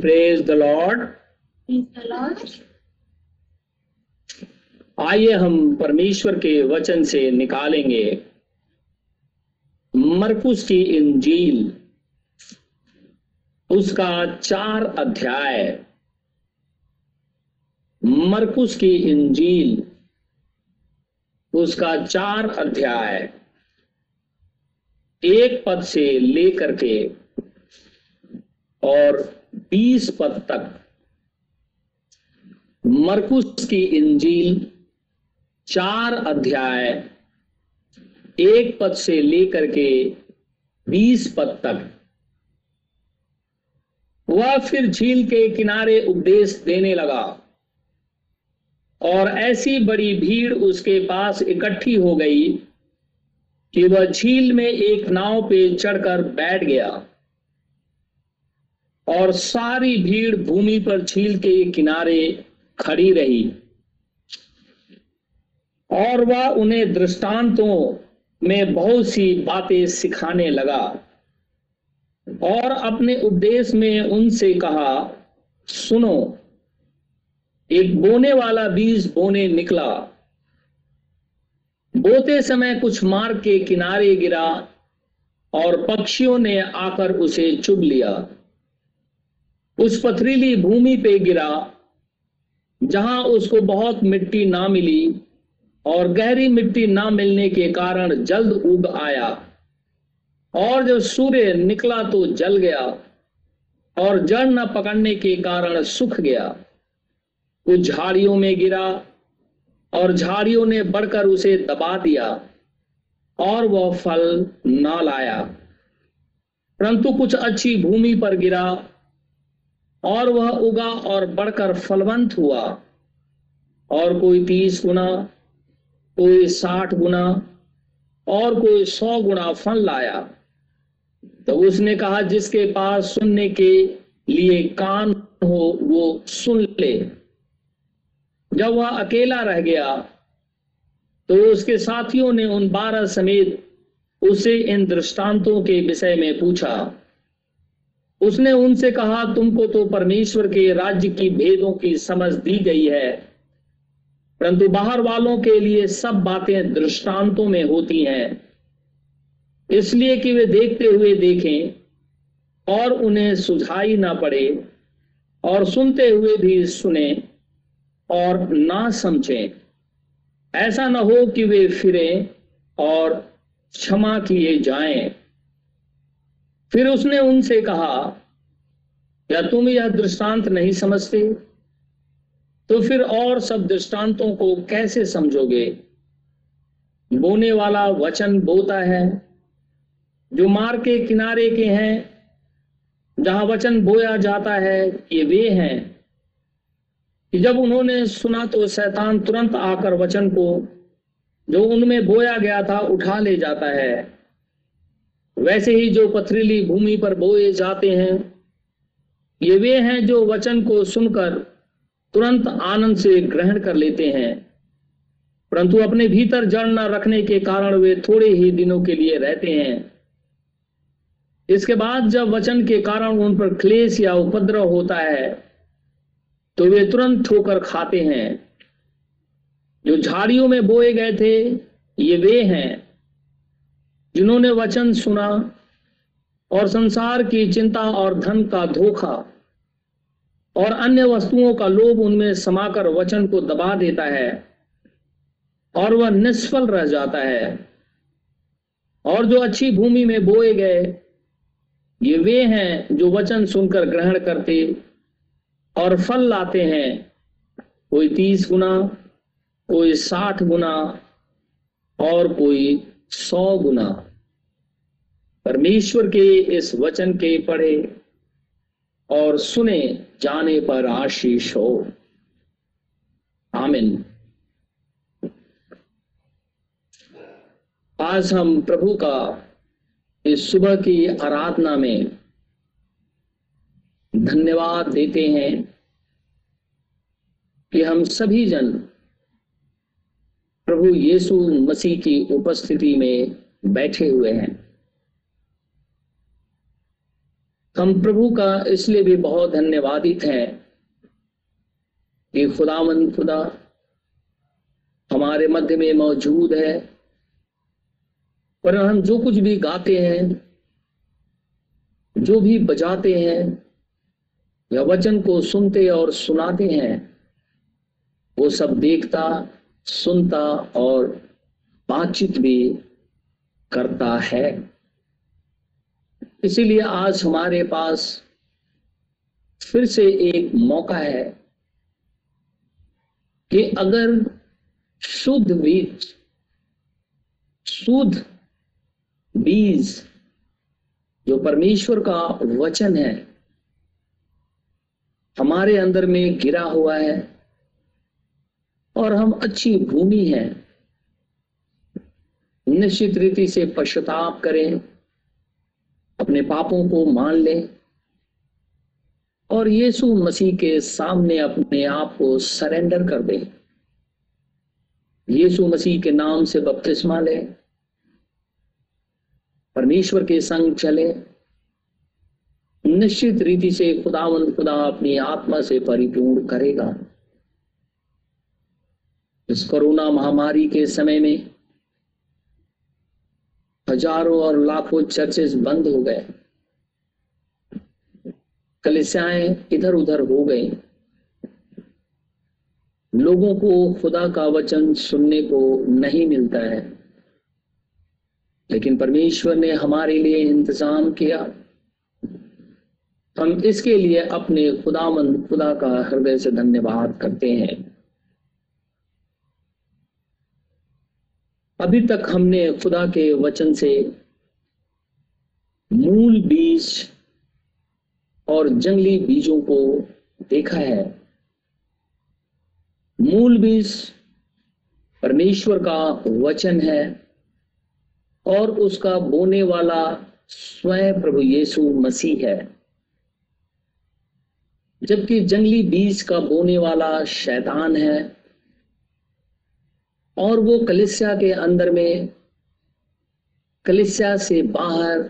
Praise the Lord. आइए हम परमेश्वर के वचन से निकालेंगे मरकुस की इंजील, उसका 4 अध्याय। मरकुस की इंजील उसका 4 अध्याय 1 पद से लेकर के और 20 पद तक। मरकुस की इंजील 4 अध्याय 1 पद से लेकर के 20 पद तक। वह फिर झील के किनारे उपदेश देने लगा और ऐसी बड़ी भीड़ उसके पास इकट्ठी हो गई कि वह झील में एक नाव पे चढ़कर बैठ गया और सारी भीड़ भूमि पर झील के किनारे खड़ी रही। और वह उन्हें दृष्टांतों में बहुत सी बातें सिखाने लगा और अपने उपदेश में उनसे कहा, सुनो, एक बोने वाला बीज बोने निकला। बोते समय कुछ मार्ग के किनारे गिरा और पक्षियों ने आकर उसे चुभ लिया। उस पथरीली भूमि पे गिरा जहां उसको बहुत मिट्टी ना मिली और गहरी मिट्टी ना मिलने के कारण जल्द उग आया। और जब सूर्य निकला तो जल गया और जड़ न पकड़ने के कारण सूख गया। कुछ झाड़ियों में गिरा और झाड़ियों ने बढ़कर उसे दबा दिया और वह फल ना लाया। परंतु कुछ अच्छी भूमि पर गिरा और वह उगा और बढ़कर फलवंत हुआ और कोई 30 गुना, कोई 60 गुना और कोई 100 गुना फल लाया। तो उसने कहा, जिसके पास सुनने के लिए कान हो वो सुन ले। जब वह अकेला रह गया तो उसके साथियों ने उन 12 समेत उसे इन दृष्टांतों के विषय में पूछा। उसने उनसे कहा, तुमको तो परमेश्वर के राज्य की भेदों की समझ दी गई है, परंतु बाहर वालों के लिए सब बातें दृष्टांतों में होती हैं, इसलिए कि वे देखते हुए देखें और उन्हें सुझाई ना पड़े और सुनते हुए भी सुने और ना समझें, ऐसा ना हो कि वे फिरें और क्षमा किए जाएं। फिर उसने उनसे कहा, क्या तुम यह दृष्टांत नहीं समझते? तो फिर और सब दृष्टांतों को कैसे समझोगे? बोने वाला वचन बोता है। जो मार्ग के किनारे के हैं जहां वचन बोया जाता है, ये वे हैं कि जब उन्होंने सुना तो शैतान तुरंत आकर वचन को जो उनमें बोया गया था उठा ले जाता है। वैसे ही जो पथरीली भूमि पर बोए जाते हैं, ये वे हैं जो वचन को सुनकर तुरंत आनंद से ग्रहण कर लेते हैं, परंतु अपने भीतर जड़ न रखने के कारण वे थोड़े ही दिनों के लिए रहते हैं। इसके बाद जब वचन के कारण उन पर क्लेश या उपद्रव होता है तो वे तुरंत ठोकर खाते हैं। जो झाड़ियों में बोए गए थे, ये वे हैं जिन्होंने वचन सुना और संसार की चिंता और धन का धोखा और अन्य वस्तुओं का लोभ उनमें समाकर वचन को दबा देता है और वह निष्फल रह जाता है। और जो अच्छी भूमि में बोए गए, ये वे हैं जो वचन सुनकर ग्रहण करते और फल लाते हैं, कोई 30 गुना, कोई 60 गुना और कोई 100 गुना। परमेश्वर के इस वचन के पढ़े और सुने जाने पर आशीष हो। आमीन। आज हम प्रभु का इस सुबह की आराधना में धन्यवाद देते हैं कि हम सभी जन प्रभु यीशु मसीह की उपस्थिति में बैठे हुए हैं। हम प्रभु का इसलिए भी बहुत धन्यवादित हैं कि खुदावंद खुदा हमारे मध्य में मौजूद है और हम जो कुछ भी गाते हैं, जो भी बजाते हैं या वचन को सुनते और सुनाते हैं, वो सब देखता, सुनता और बातचीत भी करता है। इसीलिए आज हमारे पास फिर से एक मौका है कि अगर शुद्ध बीज जो परमेश्वर का वचन है हमारे अंदर में गिरा हुआ है और हम अच्छी भूमि हैं, निश्चित रीति से पश्चाताप करें, अपने पापों को मान लें और यीशु मसीह के सामने अपने आप को सरेंडर कर दें, यीशु मसीह के नाम से बपतिस्मा लें, परमेश्वर के संग चलें, निश्चित रीति से खुदावंद खुदा अपनी आत्मा से परिपूर्ण करेगा। इस कोरोना महामारी के समय में हजारों और लाखों चर्चेस बंद हो गए, कलीसियाएं इधर उधर हो गई, लोगों को खुदा का वचन सुनने को नहीं मिलता है, लेकिन परमेश्वर ने हमारे लिए इंतजाम किया। हम इसके लिए अपने खुदावंद खुदा का हृदय से धन्यवाद करते हैं। अभी तक हमने खुदा के वचन से मूल बीज और जंगली बीजों को देखा है। मूल बीज परमेश्वर का वचन है और उसका बोने वाला स्वयं प्रभु यीशु मसीह है, जबकि जंगली बीज का बोने वाला शैतान है और वो कलीसिया के अंदर में, कलीसिया से बाहर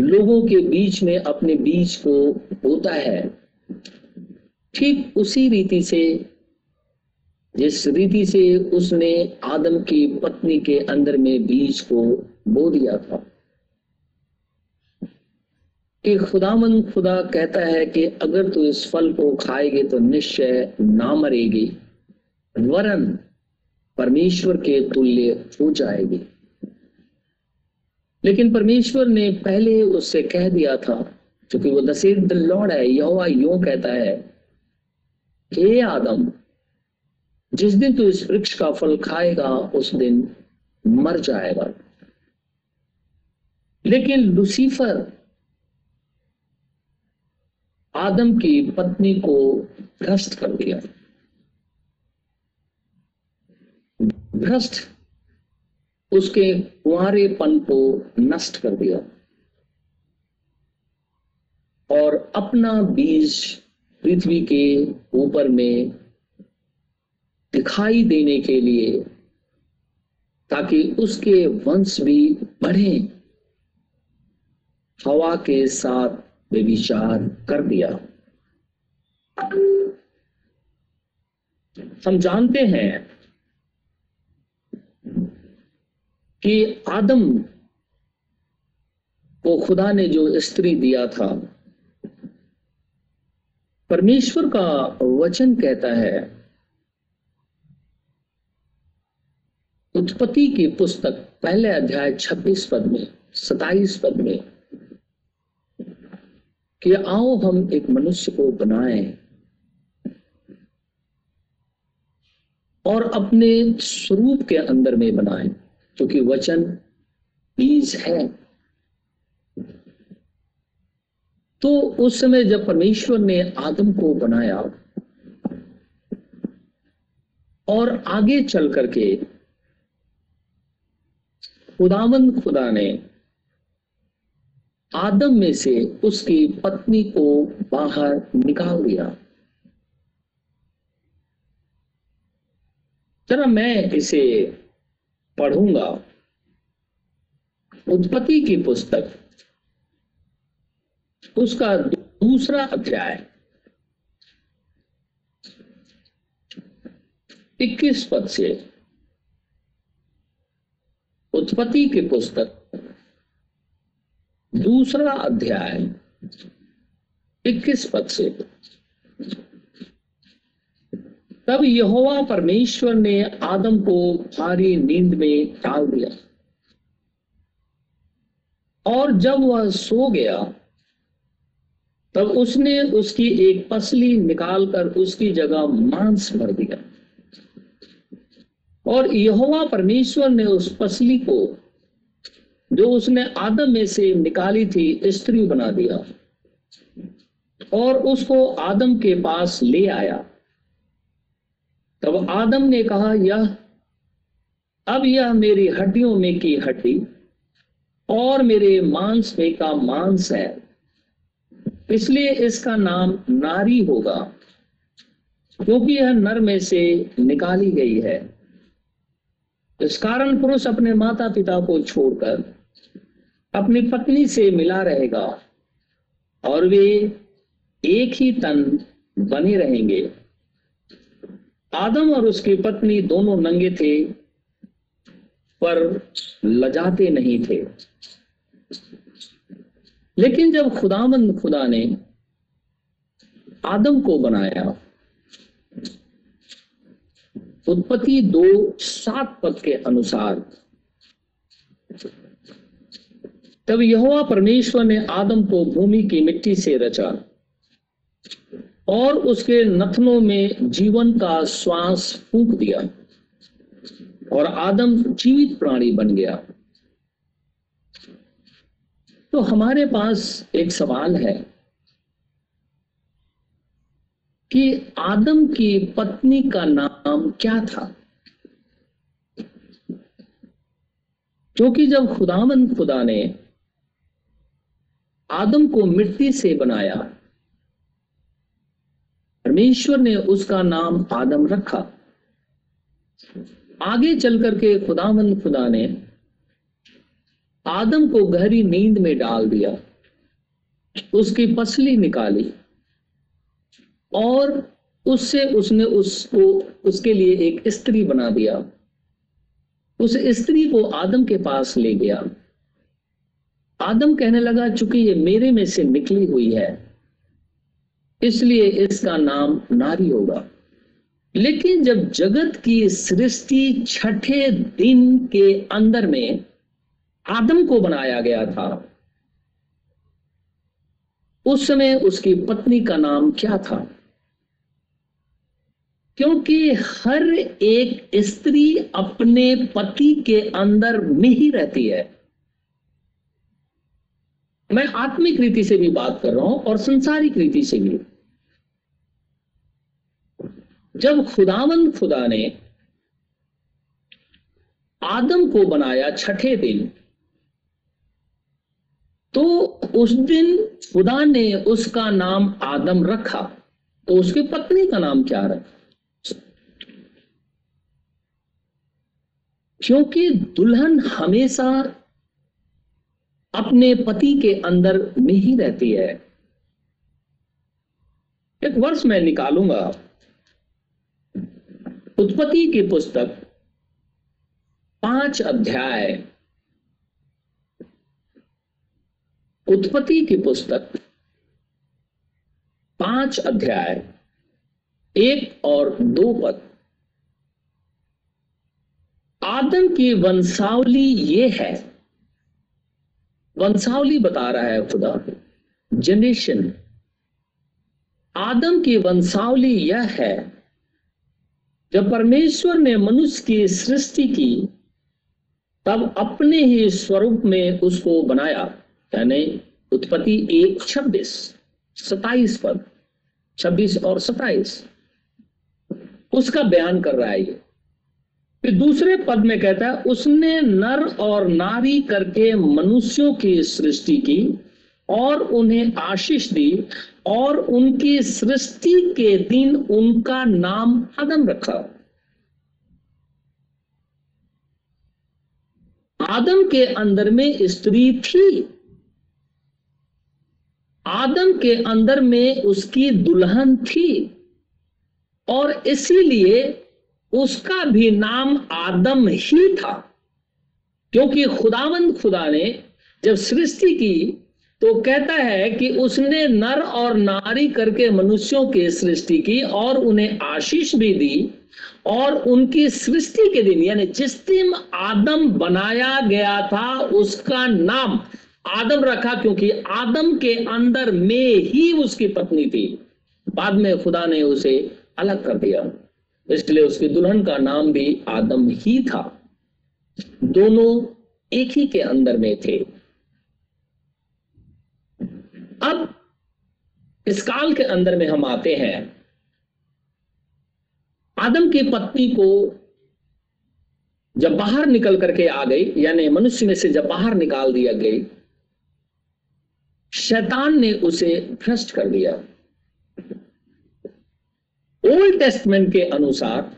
लोगों के बीच में अपने बीज को बोता है। ठीक उसी रीति से जिस रीति से उसने आदम की पत्नी के अंदर में बीज को बो दिया था, कि खुदावंद खुदा कहता है कि अगर तू इस फल को खाएगी तो निश्चय ना मरेगी, वरन परमेश्वर के तुल्य हो जाएगी। लेकिन परमेश्वर ने पहले उससे कह दिया था, क्योंकि वो दसेद लॉर्ड है, यहोवा यूं कहता है, हे आदम, जिस दिन तू इस वृक्ष का फल खाएगा उस दिन मर जाएगा। लेकिन लुसीफर आदम की पत्नी को भ्रष्ट कर दिया। भ्रष्ट उसके कुंवारेपन को नष्ट कर दिया और अपना बीज पृथ्वी के ऊपर में दिखाई देने के लिए, ताकि उसके वंश भी बढ़े, हवा के साथ व्यभिचार कर दिया। हम जानते हैं कि आदम को खुदा ने जो स्त्री दिया था, परमेश्वर का वचन कहता है उत्पत्ति की पुस्तक पहले अध्याय 27 पद में कि आओ हम एक मनुष्य को बनाएं और अपने स्वरूप के अंदर में बनाएं, क्योंकि वचन बीज है। तो उस समय जब परमेश्वर ने आदम को बनाया और आगे चल करके खुदावंद खुदा ने आदम में से उसकी पत्नी को बाहर निकाल दिया। जरा मैं इसे पढ़ूंगा, उत्पत्ति की पुस्तक उसका दूसरा अध्याय 21 पद से उत्पत्ति की पुस्तक दूसरा अध्याय 21 पद से। तब यहोवा परमेश्वर ने आदम को भारी नींद में डाल दिया और जब वह सो गया तब उसने उसकी एक पसली निकालकर उसकी जगह मांस भर दिया और यहोवा परमेश्वर ने उस पसली को जो उसने आदम में से निकाली थी स्त्री बना दिया और उसको आदम के पास ले आया। तब आदम ने कहा, अब यह मेरी हड्डियों में की हड्डी और मेरे मांस में का मांस है, इसलिए इसका नाम नारी होगा क्योंकि यह नर में से निकाली गई है। इस कारण पुरुष अपने माता पिता को छोड़कर अपनी पत्नी से मिला रहेगा और वे एक ही तन बने रहेंगे। आदम और उसकी पत्नी दोनों नंगे थे पर लजाते नहीं थे, लेकिन जब खुदावंद खुदा ने आदम को बनाया, उत्पत्ति 2:7 पद के अनुसार, तब यहोवा परमेश्वर ने आदम को भूमि की मिट्टी से रचा और उसके नथनों में जीवन का श्वास फूंक दिया और आदम जीवित प्राणी बन गया। तो हमारे पास एक सवाल है कि आदम की पत्नी का नाम क्या था, क्योंकि जब खुदावंद खुदा ने आदम को मिट्टी से बनाया, परमेश्वर ने उसका नाम आदम रखा। आगे चल करके खुदावंद खुदा ने आदम को गहरी नींद में डाल दिया, उसकी पसली निकाली और उससे उसने उसको उसके लिए एक स्त्री बना दिया। उस स्त्री को आदम के पास ले गया। आदम कहने लगा, चूंकि ये मेरे में से निकली हुई है इसलिए इसका नाम नारी होगा। लेकिन जब जगत की सृष्टि छठे दिन के अंदर में आदम को बनाया गया था, उस समय उसकी पत्नी का नाम क्या था? क्योंकि हर एक स्त्री अपने पति के अंदर में ही रहती है। मैं आत्मिक रीति से भी बात कर रहा हूं और संसारिक रीति से भी। जब खुदावंद खुदा ने आदम को बनाया छठे दिन, तो उस दिन खुदा ने उसका नाम आदम रखा, तो उसकी पत्नी का नाम क्या रखा? क्योंकि दुल्हन हमेशा अपने पति के अंदर में ही रहती है। एक वर्ष मैं निकालूंगा, उत्पत्ति की पुस्तक 5 अध्याय, उत्पत्ति की पुस्तक 5 अध्याय 1 और 2 पद। आदम की वंशावली ये है, वंशावली बता रहा है खुदा, जनरेशन। आदम की वंशावली यह है, जब परमेश्वर ने मनुष्य की सृष्टि की तब अपने ही स्वरूप में उसको बनाया, यानी उत्पत्ति 1:26-27 पर 26 और 27 उसका बयान कर रहा है ये। फिर दूसरे पद में कहता है, उसने नर और नारी करके मनुष्यों की सृष्टि की और उन्हें आशीष दी और उनकी सृष्टि के दिन उनका नाम आदम रखा। आदम के अंदर में स्त्री थी, आदम के अंदर में उसकी दुल्हन थी और इसीलिए उसका भी नाम आदम ही था, क्योंकि खुदावंद खुदा ने जब सृष्टि की तो कहता है कि उसने नर और नारी करके मनुष्यों की सृष्टि की और उन्हें आशीष भी दी, और उनकी सृष्टि के दिन यानी जिस दिन आदम बनाया गया था उसका नाम आदम रखा, क्योंकि आदम के अंदर में ही उसकी पत्नी थी। बाद में खुदा ने उसे अलग कर दिया, इसलिए उसकी दुल्हन का नाम भी आदम ही था। दोनों एक ही के अंदर में थे। अब इस काल के अंदर में हम आते हैं। आदम की पत्नी को जब बाहर निकल करके आ गई, यानी मनुष्य में से जब बाहर निकाल दिया गई, शैतान ने उसे भ्रष्ट कर दिया। ओल्ड टेस्टमेंट के अनुसार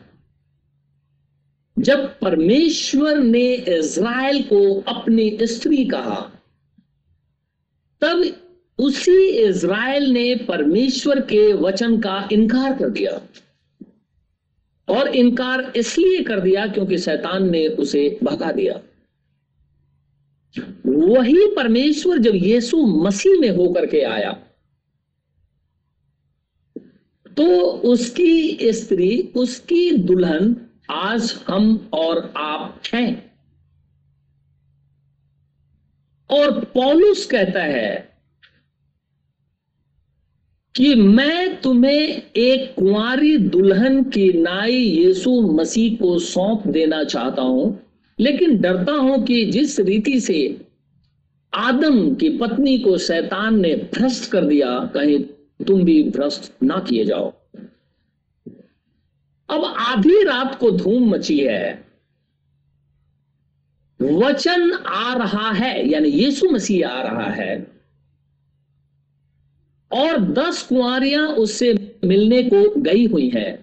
जब परमेश्वर ने इज़राइल को अपनी स्त्री कहा, तब उसी इज़राइल ने परमेश्वर के वचन का इनकार कर दिया, और इनकार इसलिए कर दिया क्योंकि शैतान ने उसे भगा दिया। वही परमेश्वर जब यीशु मसीह में होकर के आया तो उसकी स्त्री, उसकी दुल्हन आज हम और आप हैं। और पौलुस कहता है कि मैं तुम्हें एक कुंवारी दुल्हन की नाई यीशु मसीह को सौंप देना चाहता हूं, लेकिन डरता हूं कि जिस रीति से आदम की पत्नी को शैतान ने भ्रष्ट कर दिया, कहीं तुम भी भ्रष्ट ना किए जाओ। अब आधी रात को धूम मची है, वचन आ रहा है, यानी यीशु मसीह आ रहा है, और 10 कुंवारियां उससे मिलने को गई हुई हैं।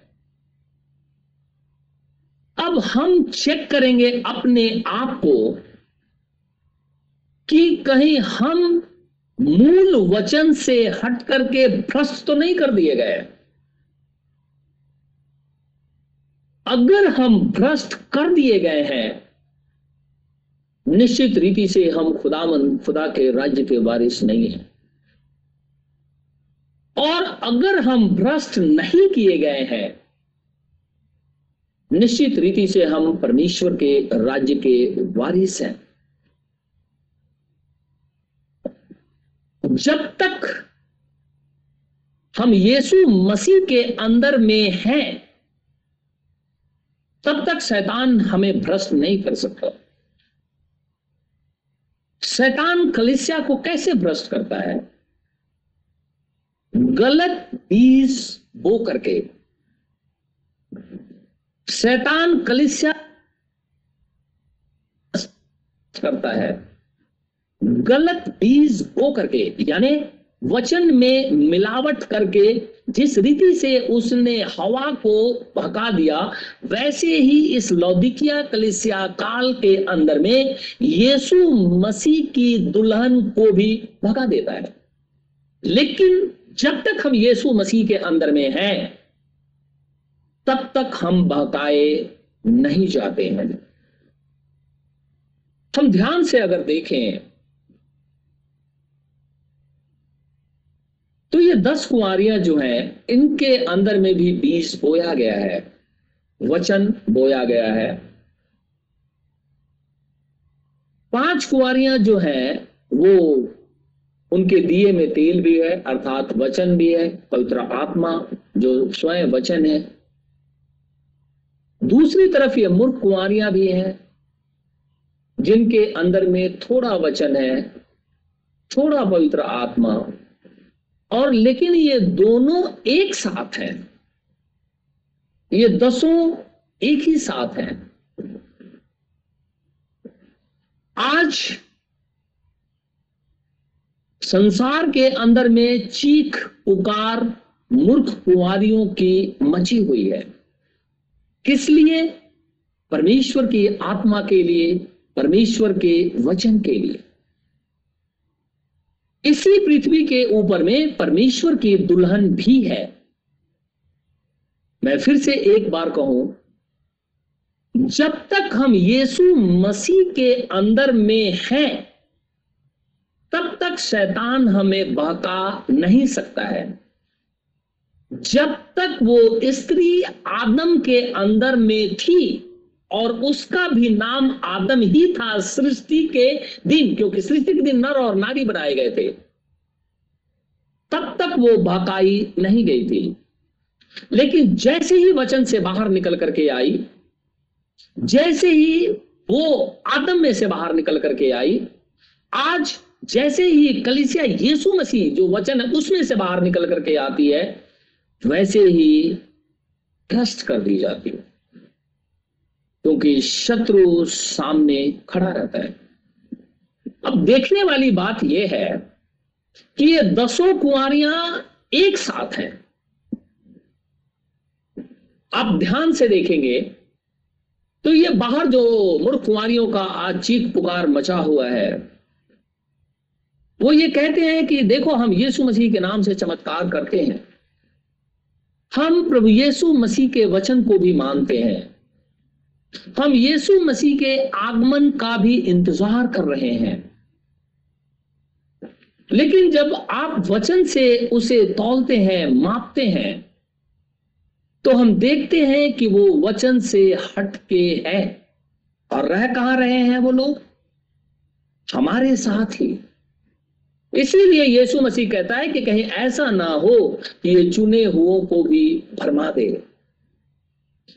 अब हम चेक करेंगे अपने आप को कि कहीं हम मूल वचन से हट करके भ्रष्ट तो नहीं कर दिए गए। अगर हम भ्रष्ट कर दिए गए हैं, निश्चित रीति से हम खुदा के राज्य के वारिस नहीं हैं। और अगर हम भ्रष्ट नहीं किए गए हैं, निश्चित रीति से हम परमेश्वर के राज्य के वारिस हैं। जब तक हम यीशु मसीह के अंदर में हैं, तब तक शैतान हमें भ्रष्ट नहीं कर सकता। शैतान कलीसिया को कैसे भ्रष्ट करता है? गलत बीज बो करके। शैतान कलीसिया करता है गलत बीज बो करके, यानी वचन में मिलावट करके। जिस रीति से उसने हवा को भगा दिया, वैसे ही इस लौदिकिया कलीसिया काल के अंदर में यीशु मसीह की दुल्हन को भी भगा देता है। लेकिन जब तक हम यीशु मसीह के अंदर में हैं, तब तक हम बहकाए नहीं जाते हैं। हम ध्यान से अगर देखें तो ये 10 कुंवारियां जो हैं, इनके अंदर में भी बीज बोया गया है, वचन बोया गया है। 5 कुंवारियां जो हैं वो, उनके दिए में तेल भी है, अर्थात वचन भी है, पवित्र आत्मा जो स्वयं वचन है। दूसरी तरफ ये मूर्ख कुंवारियां भी हैं जिनके अंदर में थोड़ा वचन है, थोड़ा पवित्र आत्मा, और लेकिन ये दोनों एक साथ हैं, ये 10 एक ही साथ हैं। आज संसार के अंदर में चीख पुकार मूर्ख कुंवारियों की मची हुई है। किस लिए? परमेश्वर की आत्मा के लिए, परमेश्वर के वचन के लिए। इसी पृथ्वी के ऊपर में परमेश्वर की दुल्हन भी है। मैं फिर से एक बार कहूं, जब तक हम यीशु मसीह के अंदर में हैं तब तक शैतान हमें बहका नहीं सकता है। जब तक वो स्त्री आदम के अंदर में थी और उसका भी नाम आदम ही था सृष्टि के दिन, क्योंकि सृष्टि के दिन नर और नारी बनाए गए थे, तब तक वो बहकाई नहीं गई थी। लेकिन जैसे ही वचन से बाहर निकल करके आई, जैसे ही वो आदम में से बाहर निकल करके आई, आज जैसे ही कलीसिया यीशु मसीह जो वचन है उसमें से बाहर निकल करके आती है, वैसे ही भ्रष्ट कर दी जाती है, क्योंकि शत्रु सामने खड़ा रहता है। अब देखने वाली बात यह है कि ये दसों कुंवारियां एक साथ हैं। आप ध्यान से देखेंगे तो ये बाहर जो मूर्ख कुंवारियों का आज चीख पुकार मचा हुआ है, वो ये कहते हैं कि देखो हम यीशु मसीह के नाम से चमत्कार करते हैं, हम प्रभु यीशु मसीह के वचन को भी मानते हैं, हम यीशु मसीह के आगमन का भी इंतजार कर रहे हैं। लेकिन जब आप वचन से उसे तौलते हैं, मापते हैं, तो हम देखते हैं कि वो वचन से हट के है। और रह कहां रहे हैं वो लोग? हमारे साथ ही। इसीलिए यीशु मसीह कहता है कि कहीं ऐसा ना हो कि ये चुने हुओं को भी भरमा दे,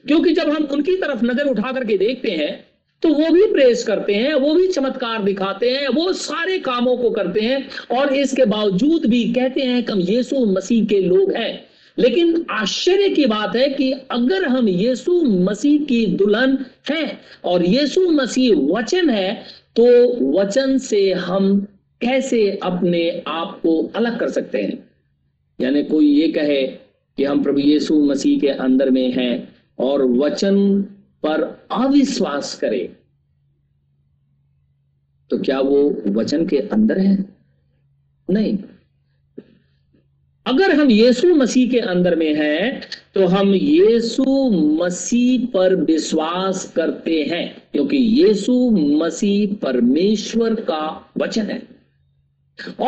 क्योंकि जब हम उनकी तरफ नजर उठा करके देखते हैं तो वो भी प्रेस करते हैं, वो भी चमत्कार दिखाते हैं, वो सारे कामों को करते हैं, और इसके बावजूद भी कहते हैं कि हम यीशु मसीह के लोग हैं। लेकिन आश्चर्य की बात है कि अगर हम यीशु मसीह की दुल्हन हैं और यीशु मसीह वचन है, तो वचन से हम कैसे अपने आप को अलग कर सकते हैं? यानी कोई ये कहे कि हम प्रभु यीशु मसीह के अंदर में हैं और वचन पर अविश्वास करे, तो क्या वो वचन के अंदर है? नहीं। अगर हम यीशु मसीह के अंदर में हैं तो हम यीशु मसीह पर विश्वास करते हैं, क्योंकि यीशु मसीह परमेश्वर का वचन है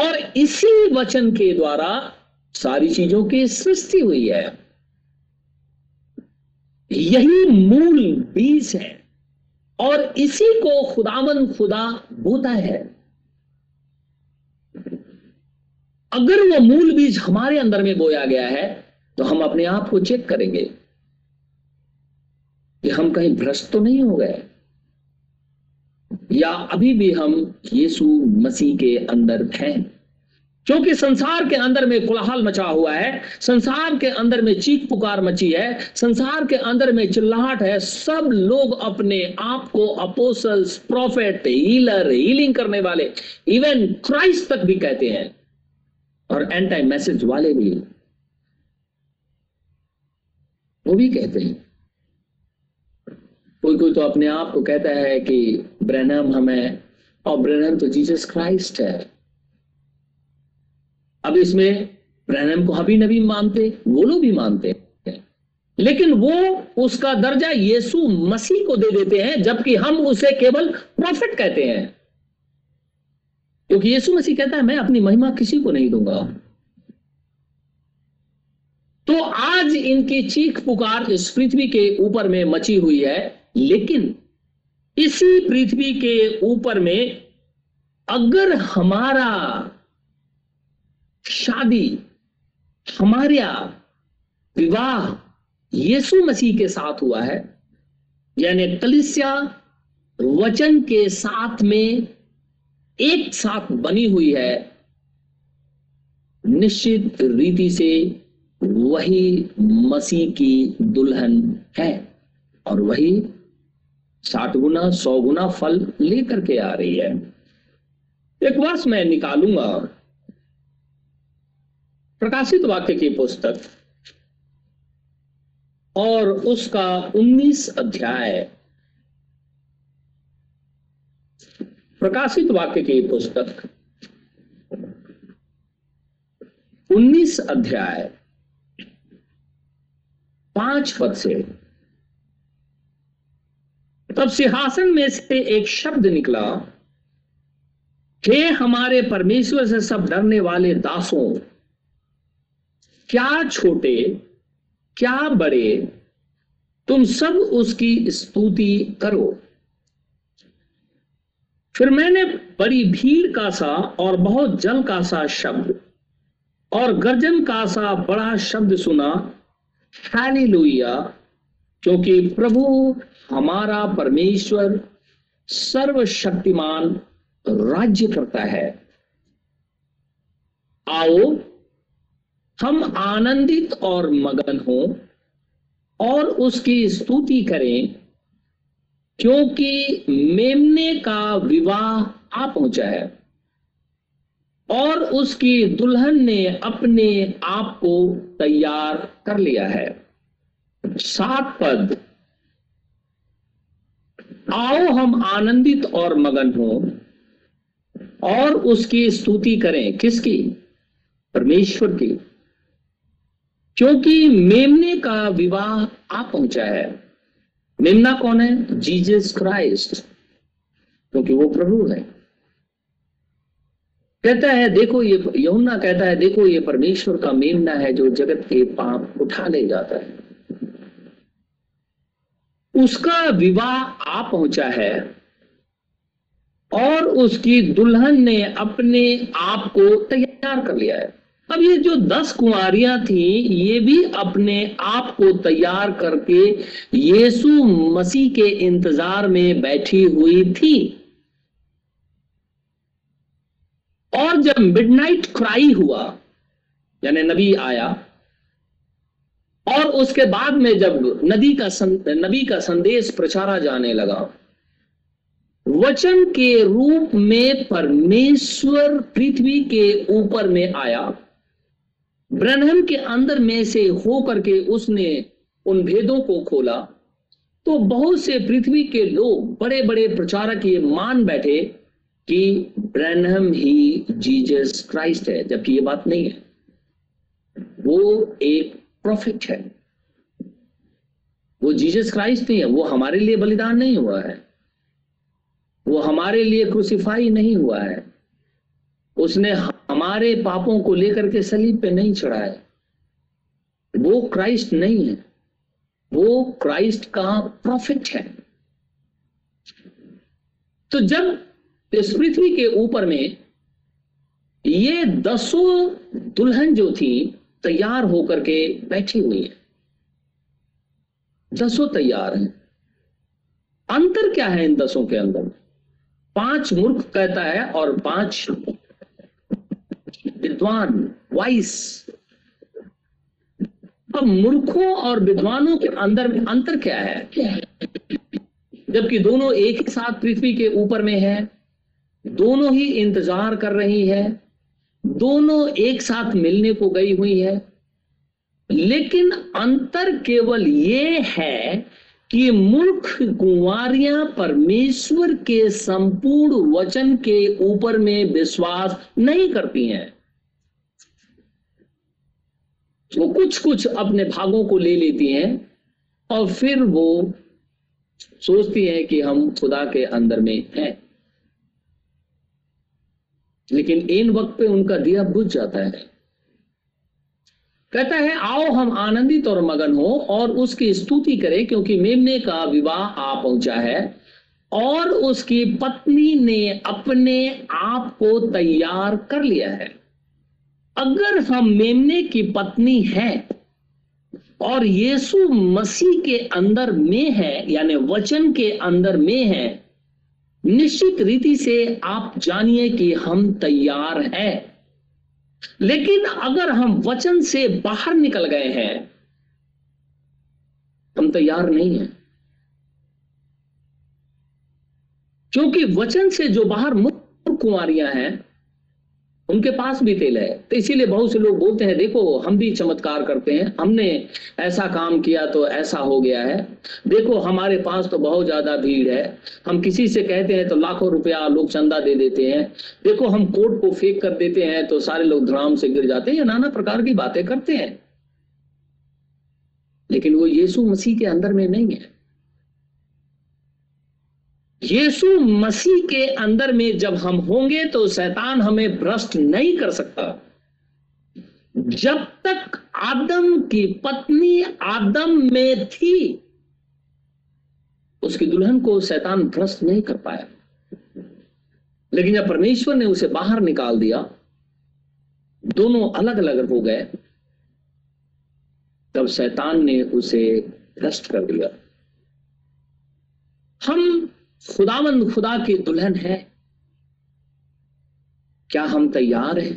और इसी वचन के द्वारा सारी चीजों की सृष्टि हुई है। यही मूल बीज है और इसी को खुदावन खुदा बोता है। अगर वो मूल बीज हमारे अंदर में बोया गया है तो हम अपने आप को चेक करेंगे कि हम कहीं भ्रष्ट तो नहीं हो गए, या अभी भी हम यीशु मसीह के अंदर हैं। क्योंकि संसार के अंदर में कोलाहल मचा हुआ है, संसार के अंदर में चीख पुकार मची है, संसार के अंदर में चिल्लाहट है, सब लोग अपने आप को अपोस्टल्स, प्रोफेट, हीलर, हीलिंग करने वाले, इवन क्राइस्ट तक भी कहते हैं, और एंटी मैसेज वाले भी वो भी कहते हैं। कोई कोई तो अपने आप को कहता है कि ब्रैनहम हमें, और ब्रैनहम तो जीसस क्राइस्ट है। अब इसमें ब्रैनहम को हबी नबी मानते, वो लोग भी मानते हैं, लेकिन वो उसका दर्जा यीशु मसीह को दे देते हैं, जबकि हम उसे केवल प्रॉफिट कहते हैं। क्योंकि यीशु मसीह कहता है मैं अपनी महिमा किसी को नहीं दूंगा। तो आज इनकी चीख पुकार इस पृथ्वी के ऊपर में मची हुई है, लेकिन इसी पृथ्वी के ऊपर में अगर हमारा शादी, हमारा विवाह यीशु मसीह के साथ हुआ है, यानी कलीसिया वचन के साथ में एक साथ बनी हुई है, निश्चित रीति से वही मसीह की दुल्हन है और वही 60 गुना 100 गुना फल लेकर के आ रही है। एक वर्ष मैं निकालूंगा प्रकाशित वाक्य की पुस्तक और उसका 19 अध्याय, प्रकाशित वाक्य की पुस्तक 19 अध्याय 5 पद से, तब सिंहासन में से एक शब्द निकला, हे हमारे परमेश्वर से सब डरने वाले दासों, क्या छोटे क्या बड़े, तुम सब उसकी स्तुति करो। फिर मैंने बड़ी भीड़ का सा और बहुत जल का सा शब्द और गर्जन का सा बड़ा शब्द सुना, हालेलुया, क्योंकि प्रभु हमारा परमेश्वर सर्वशक्तिमान राज्य करता है। आओ हम आनंदित और मगन हों और उसकी स्तुति करें, क्योंकि मेमने का विवाह आ पहुंचा है और उसकी दुल्हन ने अपने आप को तैयार कर लिया है। 7 पद, आओ हम आनंदित और मगन हों और उसकी स्तुति करें। किसकी? परमेश्वर की, क्योंकि मेमने का विवाह आ पहुंचा है। मेमना कौन है? जीसस क्राइस्ट, क्योंकि वो प्रभु है। कहता है देखो, ये यूहन्ना कहता है देखो, ये परमेश्वर का मेमना है जो जगत के पाप उठा ले जाता है। उसका विवाह आ पहुंचा है और उसकी दुल्हन ने अपने आप को तैयार कर लिया है। अब ये जो 10 कुंवारियां थीं, ये भी अपने आप को तैयार करके यीशु मसीह के इंतजार में बैठी हुई थी। और जब मिडनाइट क्राई हुआ, यानी नबी आया, और उसके बाद में जब नबी का संदेश प्रचारा जाने लगा, वचन के रूप में परमेश्वर पृथ्वी के ऊपर में आया, ब्रैनहम के अंदर में से होकर के उसने उन भेदों को खोला, तो बहुत से पृथ्वी के लोग, बड़े बड़े प्रचारक ये मान बैठे कि ब्रैनहम ही जीसस क्राइस्ट है, जबकि ये बात नहीं है। वो एक प्रोफेट है, वो जीसस क्राइस्ट नहीं है। वो हमारे लिए बलिदान नहीं हुआ है, वो हमारे लिए क्रूसीफाई नहीं हुआ है, उसने हमारे पापों को लेकर के सलीब पे नहीं चढ़ा है। वो क्राइस्ट नहीं है, वो क्राइस्ट का प्रॉफिट है। तो जब इस पृथ्वी के ऊपर में ये 10 दुल्हन जो थी तैयार होकर के बैठी हुई है, 10 तैयार हैं। अंतर क्या है इन 10 के अंदर? 5 मूर्ख कहता है और 5 विद्वान, वाइस। अब मूर्खों और विद्वानों के अंदर में अंतर क्या है? जबकि दोनों एक ही साथ पृथ्वी के ऊपर में है, दोनों ही इंतजार कर रही है, दोनों एक साथ मिलने को गई हुई है, लेकिन अंतर केवल ये है कि मूर्ख कुंवारियां परमेश्वर के संपूर्ण वचन के ऊपर में विश्वास नहीं करती हैं। वो कुछ कुछ अपने भागों को ले लेती हैं और फिर वो सोचती हैं कि हम खुदा के अंदर में हैं, लेकिन इन वक्त पे उनका दिया बुझ जाता है। कहता है आओ हम आनंदित और मगन हो और उसकी स्तुति करें, क्योंकि मेमने का विवाह आ पहुंचा है और उसकी पत्नी ने अपने आप को तैयार कर लिया है। अगर हम मेमने की पत्नी हैं और यीशु मसीह के अंदर में है, यानी वचन के अंदर में है, निश्चित रीति से आप जानिए कि हम तैयार हैं। लेकिन अगर हम वचन से बाहर निकल गए हैं, हम तैयार नहीं हैं, क्योंकि वचन से जो बाहर मुक्त कुंवारियां हैं उनके पास भी तेल है। तो इसीलिए बहुत से लोग बोलते हैं देखो हम भी चमत्कार करते हैं, हमने ऐसा काम किया तो ऐसा हो गया है, देखो हमारे पास तो बहुत ज्यादा भीड़ है, हम किसी से कहते हैं तो लाखों रुपया लोग चंदा दे देते हैं, देखो हम कोर्ट को फेंक कर देते हैं तो सारे लोग धड़ाम से गिर जाते हैं, या नाना प्रकार की बातें करते हैं। लेकिन वो यीशु मसीह के अंदर में नहीं है। यीशु मसीह के अंदर में जब हम होंगे तो शैतान हमें भ्रष्ट नहीं कर सकता। जब तक आदम की पत्नी आदम में थी उसकी दुल्हन को शैतान भ्रष्ट नहीं कर पाया, लेकिन जब परमेश्वर ने उसे बाहर निकाल दिया, दोनों अलग अलग हो गए, तब शैतान ने उसे भ्रष्ट कर दिया। हम खुदावंद खुदा की दुल्हन है, क्या हम तैयार हैं?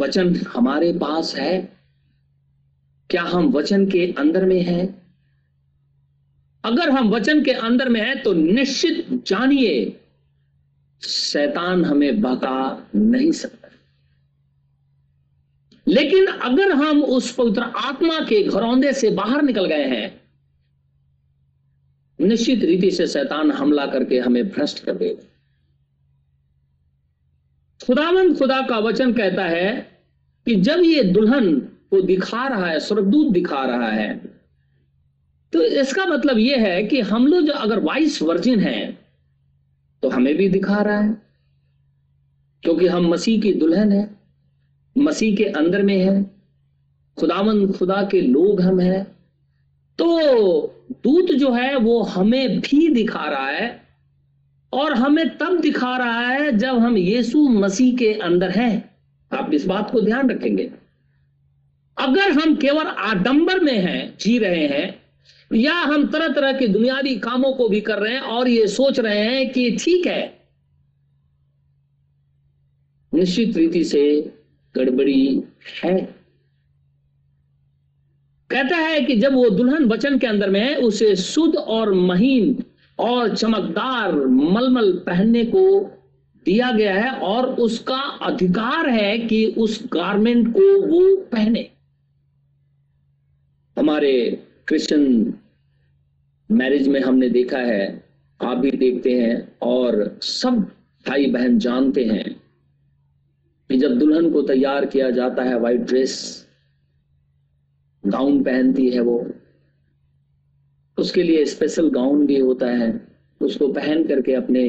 वचन हमारे पास है, क्या हम वचन के अंदर में हैं? अगर हम वचन के अंदर में हैं तो निश्चित जानिए शैतान हमें बहका नहीं सकता। लेकिन अगर हम उस पवित्र आत्मा के घरौंदे से बाहर निकल गए हैं, निश्चित रीति से शैतान हमला करके हमें भ्रष्ट कर देगा। खुदावंद खुदा का वचन कहता है कि जब ये दुल्हन को दिखा रहा है, स्वर्गदूत दिखा रहा है, तो इसका मतलब यह है कि हम लोग जो अगर वाइस वर्जिन हैं तो हमें भी दिखा रहा है, क्योंकि हम मसीह की दुल्हन है, मसीह के अंदर में है, खुदावंद खुदा के लोग हम हैं। तो दूत जो है वो हमें भी दिखा रहा है, और हमें तब दिखा रहा है जब हम यीशु मसीह के अंदर हैं। आप इस बात को ध्यान रखेंगे। अगर हम केवल आडंबर में हैं, जी रहे हैं, या हम तरह तरह के दुनियावी कामों को भी कर रहे हैं और ये सोच रहे हैं कि ठीक है, निश्चित रीति से गड़बड़ी है। कहता है कि जब वो दुल्हन वचन के अंदर में है उसे शुद्ध और महीन और चमकदार मलमल पहनने को दिया गया है, और उसका अधिकार है कि उस गारमेंट को वो पहने। हमारे क्रिश्चियन मैरिज में हमने देखा है, आप भी देखते हैं और सब भाई बहन जानते हैं कि जब दुल्हन को तैयार किया जाता है, वाइट ड्रेस गाउन पहनती है वो, उसके लिए स्पेशल गाउन भी होता है, उसको पहन करके अपने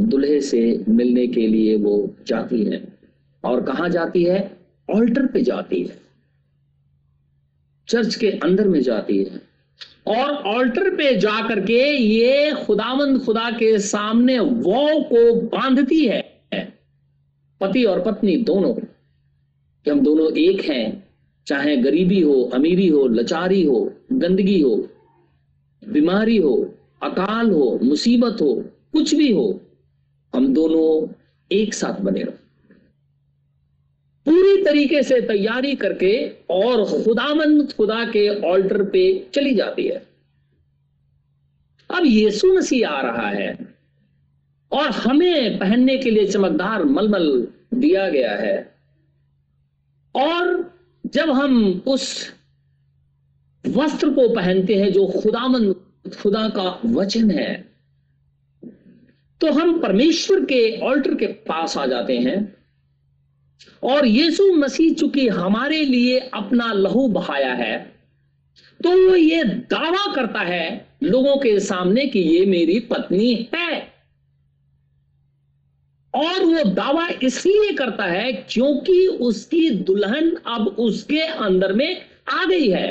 दूल्हे से मिलने के लिए वो जाती है, और कहाँ जाती है? ऑल्टर पे जाती है, चर्च के अंदर में जाती है, और ऑल्टर पे जा करके ये खुदावंद खुदा के सामने वो को बांधती है, पति और पत्नी दोनों, कि हम दोनों एक हैं, चाहे गरीबी हो, अमीरी हो, लाचारी हो, गंदगी हो, बीमारी हो, अकाल हो, मुसीबत हो, कुछ भी हो, हम दोनों एक साथ बने रहो। पूरी तरीके से तैयारी करके और खुदावंद खुदा के ऑल्टर पे चली जाती है। अब यीशु मसीह आ रहा है और हमें पहनने के लिए चमकदार मलमल दिया गया है, और जब हम उस वस्त्र को पहनते हैं जो खुदावंद खुदा का वचन है, तो हम परमेश्वर के ऑल्टर के पास आ जाते हैं, और यीशु मसीह चूंकि हमारे लिए अपना लहू बहाया है, तो वो ये दावा करता है लोगों के सामने कि ये मेरी पत्नी है। और वो दावा इसलिए करता है क्योंकि उसकी दुल्हन अब उसके अंदर में आ गई है,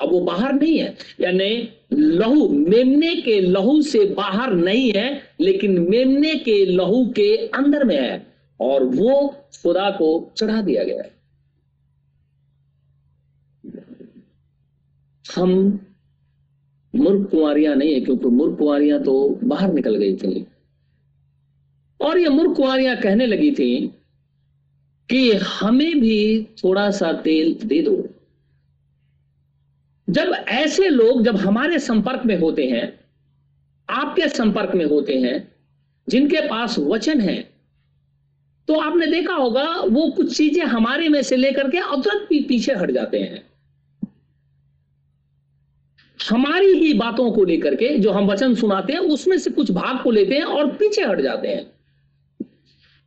अब वो बाहर नहीं है, यानी लहू मेमने के लहू से बाहर नहीं है, लेकिन मेमने के लहू के अंदर में है, और वो खुदा को चढ़ा दिया गया है। हम मूर्ख कुंवारियां नहीं है, क्योंकि मूर्ख कुंवारियां तो बाहर निकल गई थी, और ये मूर्ख कुंवारियां कहने लगी थी कि हमें भी थोड़ा सा तेल दे दो। जब ऐसे लोग जब हमारे संपर्क में होते हैं, आपके संपर्क में होते हैं, जिनके पास वचन है, तो आपने देखा होगा वो कुछ चीजें हमारे में से लेकर के अदरक भी पीछे हट जाते हैं, हमारी ही बातों को लेकर के जो हम वचन सुनाते हैं उसमें से कुछ भाग को लेते हैं और पीछे हट जाते हैं।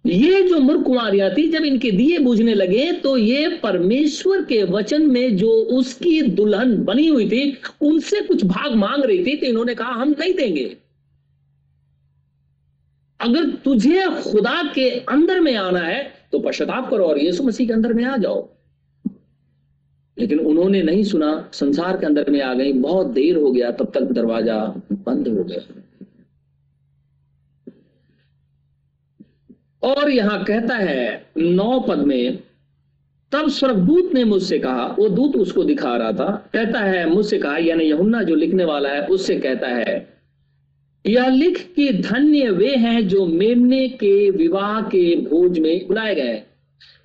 ये जो मूर्खकुमारियां थी, जब इनके दिए बुझने लगे तो ये परमेश्वर के वचन में जो उसकी दुल्हन बनी हुई थी उनसे कुछ भाग मांग रही थी, तो इन्होंने कहा हम नहीं देंगे। अगर तुझे खुदा के अंदर में आना है तो पश्चाताप करो और यीशु मसीह के अंदर में आ जाओ। लेकिन उन्होंने नहीं सुना, संसार के अंदर में आ गई, बहुत देर हो गया, तब तक दरवाजा बंद हो गया। और यहां कहता है 9 पद में, तब स्वर्गदूत ने मुझसे कहा, वो दूत उसको दिखा रहा था, कहता है मुझसे कहा, यानी यूहन्ना जो लिखने वाला है उससे कहता है, यह लिख कि धन्य वे हैं जो मेमने के विवाह के भोज में बुलाए गए।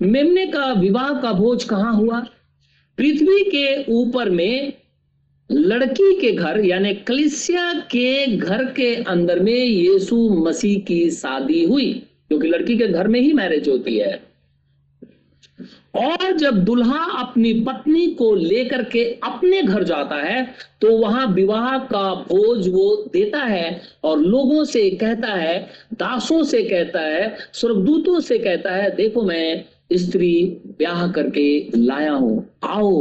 मेमने का विवाह का भोज कहां हुआ? पृथ्वी के ऊपर में लड़की के घर यानी कलीसिया के घर के अंदर में यीशु मसीह की शादी हुई, क्योंकि लड़की के घर में ही मैरिज होती है। और जब दुल्हा अपनी पत्नी को लेकर के अपने घर जाता है तो वहां विवाह का भोज वो देता है और लोगों से कहता है, दासों से कहता है, स्वर्गदूतों से कहता है, देखो मैं स्त्री ब्याह करके लाया हूं, आओ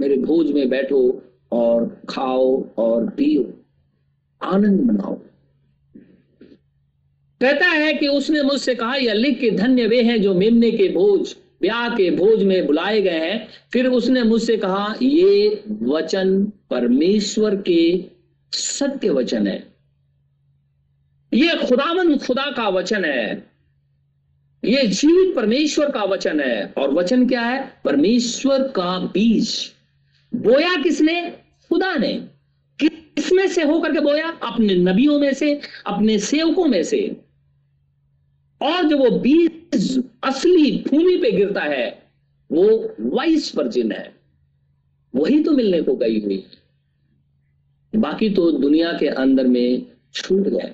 मेरे भोज में बैठो और खाओ और पियो, आनंद मनाओ। कहता है कि उसने मुझसे कहा, यह लिख के धन्य वे हैं जो मेमने के भोज ब्याह के भोज में बुलाए गए हैं। फिर उसने मुझसे कहा, ये वचन परमेश्वर के सत्य वचन है, ये खुदावंद खुदा का वचन है, ये जीवित परमेश्वर का वचन है। और वचन क्या है? परमेश्वर का बीज। बोया किसने? खुदा ने। किसमें से होकर के बोया? अपने नबियों में से, अपने सेवकों में से। और जो वो बीज असली भूमि पे गिरता है वो वाइस वर्जिन है, वही तो मिलने को गई हुई, बाकी तो दुनिया के अंदर में छूट गए।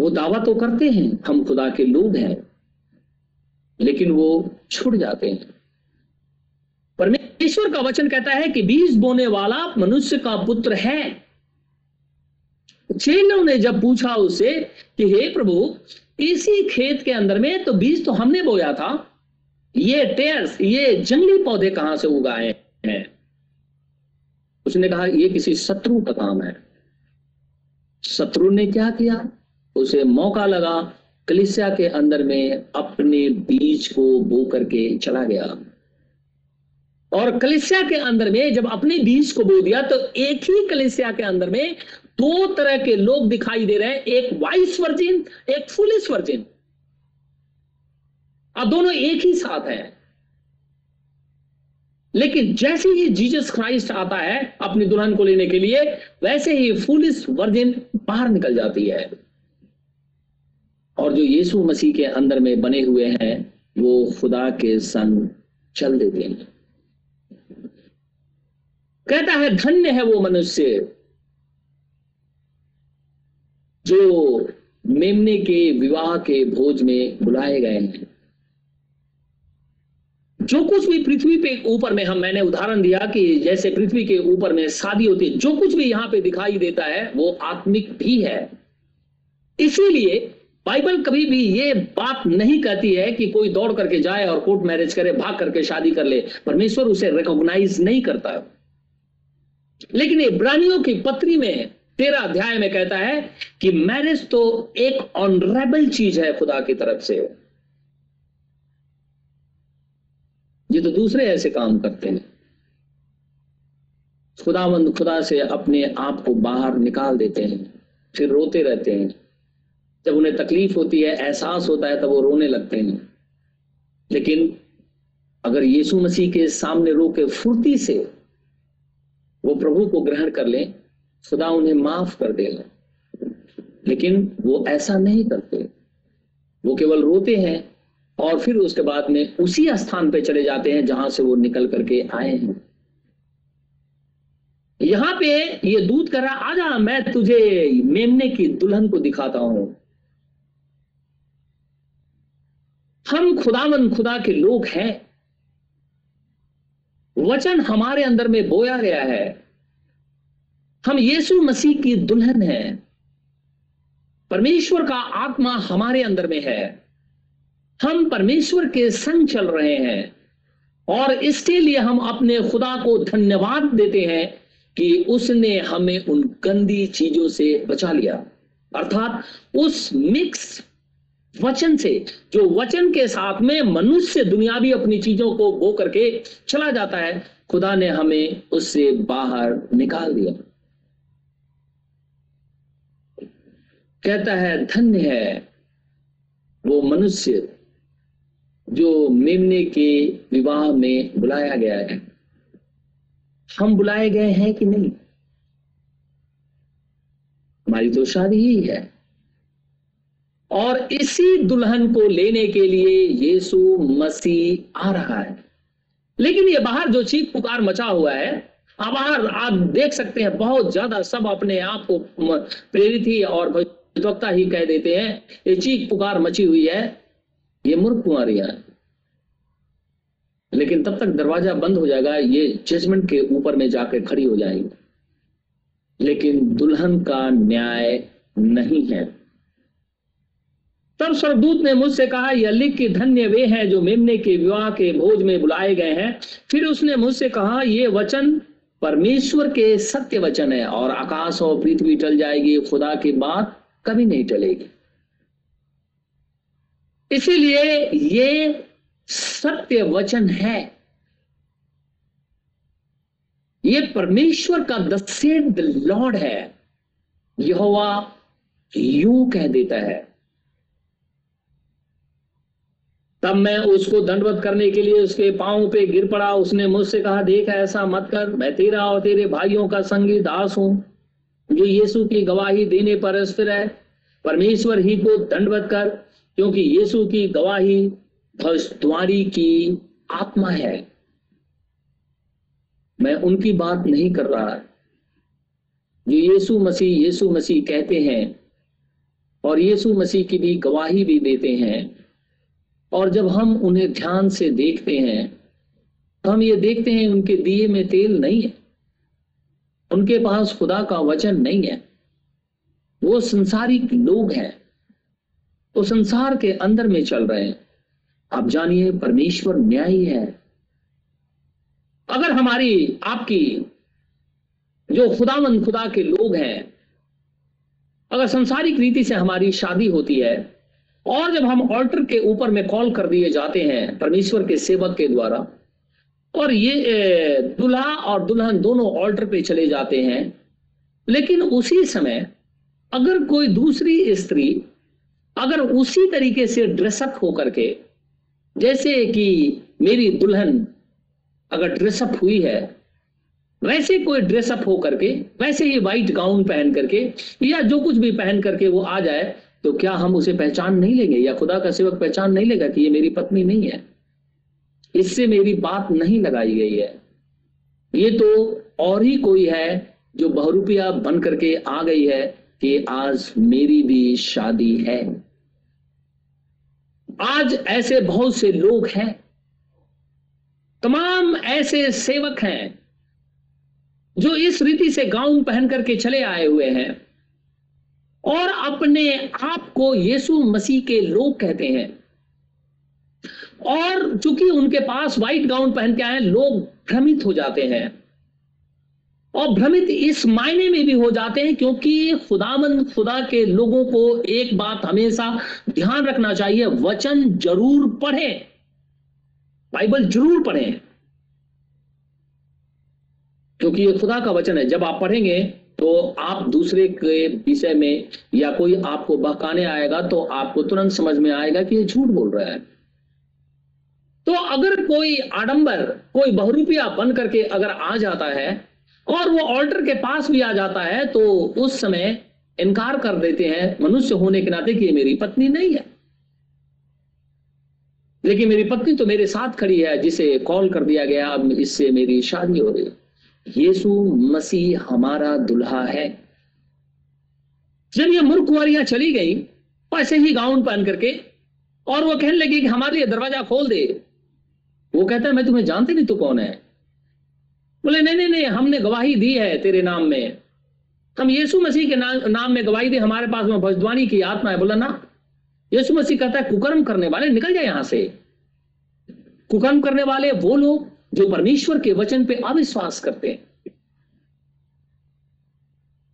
वो दावा तो करते हैं हम खुदा के लोग हैं, लेकिन वो छूट जाते हैं। परमेश्वर का वचन कहता है कि बीज बोने वाला मनुष्य का पुत्र है। चेलों ने जब पूछा उससे कि हे प्रभु, इसी खेत के अंदर में तो बीज तो हमने बोया था, ये टेर्स, ये जंगली पौधे कहां से उगाए हैं? उसने कहा ये किसी शत्रु का काम है। शत्रु ने क्या किया? उसे मौका लगा, कलीसिया के अंदर में अपने बीज को बो करके चला गया। और कलीसिया के अंदर में जब अपने बीज को बो दिया तो एक ही कलीसिया के अंदर में 2 तरह के लोग दिखाई दे रहे हैं, एक वाइस वर्जिन, एक फूलिश वर्जिन, और दोनों एक ही साथ हैं। लेकिन जैसे ही जीसस क्राइस्ट आता है अपनी दुल्हन को लेने के लिए, वैसे ही फूलिश वर्जिन बाहर निकल जाती है, और जो यीशु मसीह के अंदर में बने हुए हैं वो खुदा के संग चल देते हैं। कहता है धन्य है वो मनुष्य जो मेमने के विवाह के भोज में बुलाए गए हैं। जो कुछ भी पृथ्वी पे ऊपर में हम, मैंने उदाहरण दिया कि जैसे पृथ्वी के ऊपर में शादी होती है, जो कुछ भी यहां पे दिखाई देता है वो आत्मिक भी है। इसीलिए बाइबल कभी भी ये बात नहीं कहती है कि कोई दौड़ करके जाए और कोर्ट मैरिज करे, भाग करके शादी कर ले। परमेश्वर उसे रिकॉग्नाइज नहीं करता। लेकिन इब्रानियों की पत्री में 13 अध्याय में कहता है कि मैरिज तो एक ऑनरेबल चीज है खुदा की तरफ से। ये तो दूसरे ऐसे काम करते हैं, खुदावंद खुदा से अपने आप को बाहर निकाल देते हैं, फिर रोते रहते हैं। जब उन्हें तकलीफ होती है, एहसास होता है, तब वो रोने लगते हैं। लेकिन अगर यीशु मसीह के सामने रो के फुर्ती से वो प्रभु को ग्रहण कर लें, खुदा उन्हें माफ कर देगा। लेकिन वो ऐसा नहीं करते, वो केवल रोते हैं और फिर उसके बाद में उसी स्थान पे चले जाते हैं जहां से वो निकल करके आए हैं। यहां पे ये दूत कह रहा, आजा मैं तुझे मेमने की दुल्हन को दिखाता हूं। हम खुदावन खुदा के लोग हैं। वचन हमारे अंदर में बोया गया है। हम यीशु मसीह की दुल्हन हैं। परमेश्वर का आत्मा हमारे अंदर में है। हम परमेश्वर के संग चल रहे हैं और इसके लिए हम अपने खुदा को धन्यवाद देते हैं कि उसने हमें उन गंदी चीजों से बचा लिया, अर्थात उस मिक्स वचन से, जो वचन के साथ में मनुष्य दुनियावी अपनी चीजों को बो करके चला जाता है, खुदा ने हमें उससे बाहर निकाल दिया। कहता है, धन्य है वो मनुष्य जो मेमने के विवाह में बुलाया गया है। हम बुलाए गए हैं कि नहीं? हमारी तो शादी ही है और इसी दुल्हन को लेने के लिए यीशु मसीह आ रहा है। लेकिन ये बाहर जो चीख पुकार मचा हुआ है, बाहर आप देख सकते हैं बहुत ज्यादा, सब अपने आप को प्रेरित ही और भविष्यद्वक्ता ही कह देते हैं। ये चीख पुकार मची हुई है, ये मूर्ख कुमारियां, लेकिन तब तक दरवाजा बंद हो जाएगा, ये जजमेंट के ऊपर में जाके खड़ी हो जाएगी। लेकिन दुल्हन का न्याय नहीं है। तब स्वर्गदूत ने मुझसे कहा, यह लिख कि धन्य वे हैं जो मेमने के विवाह के भोज में बुलाए गए हैं। फिर उसने मुझसे कहा, ये वचन परमेश्वर के सत्य वचन है, और आकाश और पृथ्वी टल जाएगी, खुदा की बात कभी नहीं टलेगी। इसीलिए ये सत्य वचन है, ये परमेश्वर का द सेड द लॉर्ड है। यहोवा यूं कह देता है। तब मैं उसको दंडवत करने के लिए उसके पांवों पे गिर पड़ा। उसने मुझसे कहा, देख ऐसा मत कर, मैं तेरा और तेरे भाइयों का संगी दास हूं जो यीशु की गवाही देने पर स्थिर है। परमेश्वर ही को दंडवत कर, क्योंकि यीशु की गवाही भविष्यद्वाणी की आत्मा है। मैं उनकी बात नहीं कर रहा जो यीशु मसीह कहते हैं और यीशु मसीह की भी गवाही भी देते हैं। और जब हम उन्हें ध्यान से देखते हैं तो हम ये देखते हैं उनके दिए में तेल नहीं है, उनके पास खुदा का वचन नहीं है। वो संसारिक लोग हैं, तो संसार के अंदर में चल रहे हैं। आप जानिए, परमेश्वर न्यायी है। अगर हमारी आपकी जो खुदावंद खुदा के लोग हैं, अगर संसारिक रीति से हमारी शादी होती है और जब हम ऑल्टर के ऊपर में कॉल कर दिए जाते हैं परमेश्वर के सेवक के द्वारा, और ये दूल्हा और दुल्हन दोनों ऑल्टर पे चले जाते हैं, लेकिन उसी समय अगर कोई दूसरी स्त्री अगर उसी तरीके से ड्रेसअप होकर के, जैसे कि मेरी दुल्हन अगर ड्रेसअप हुई है वैसे कोई ड्रेसअप होकर के, वैसे ही वाइट गाउन पहन करके या जो कुछ भी पहन करके वो आ जाए, तो क्या हम उसे पहचान नहीं लेंगे? या खुदा का सेवक पहचान नहीं लेगा कि ये मेरी पत्नी नहीं है, इससे मेरी बात नहीं लगाई गई है, ये तो और ही कोई है जो बहुरूपिया बन करके आ गई है कि आज मेरी भी शादी है। आज ऐसे बहुत से लोग हैं, तमाम ऐसे सेवक हैं जो इस रीति से गाउन पहन करके चले आए हुए हैं और अपने आप को यीशु मसीह के लोग कहते हैं। और चूंकि उनके पास व्हाइट गाउन पहन के आए, लोग भ्रमित हो जाते हैं और भ्रमित इस मायने में भी हो जाते हैं, क्योंकि खुदावंद खुदा के लोगों को एक बात हमेशा ध्यान रखना चाहिए, वचन जरूर पढ़ें, बाइबल जरूर पढ़ें, क्योंकि ये खुदा का वचन है। जब आप पढ़ेंगे तो आप दूसरे के विषय में या कोई आपको बहकाने आएगा तो आपको तुरंत समझ में आएगा कि ये झूठ बोल रहा है। तो अगर कोई आडंबर, कोई बहुरूपिया बन करके अगर आ जाता है और वो ऑल्टर के पास भी आ जाता है, तो उस समय इनकार कर देते हैं मनुष्य होने के नाते कि मेरी पत्नी नहीं है, लेकिन मेरी पत्नी तो मेरे साथ खड़ी है जिसे कॉल कर दिया गया, अब इससे मेरी शादी हो रही। यीशु मसीह हमारा दुल्हा है। जब ये मूर्ख कुंवारियां चली गई, वैसे ही गाउन पहन करके और वो कहने लगी कि हमारे लिए दरवाजा खोल दे। वो कहता है मैं तुम्हें जानती नहीं, तू कौन है? बोले नहीं नहीं नहीं, हमने गवाही दी है तेरे नाम में, हम यीशु मसीह के नाम में गवाही दी, हमारे पास में भविष्यवाणी की आत्मा है। बोला ना, यीशु मसीह कहता है कुकर्म करने वाले निकल जाए यहां से। कुकर्म करने वाले वो लोग जो परमेश्वर के वचन पे अविश्वास करते हैं,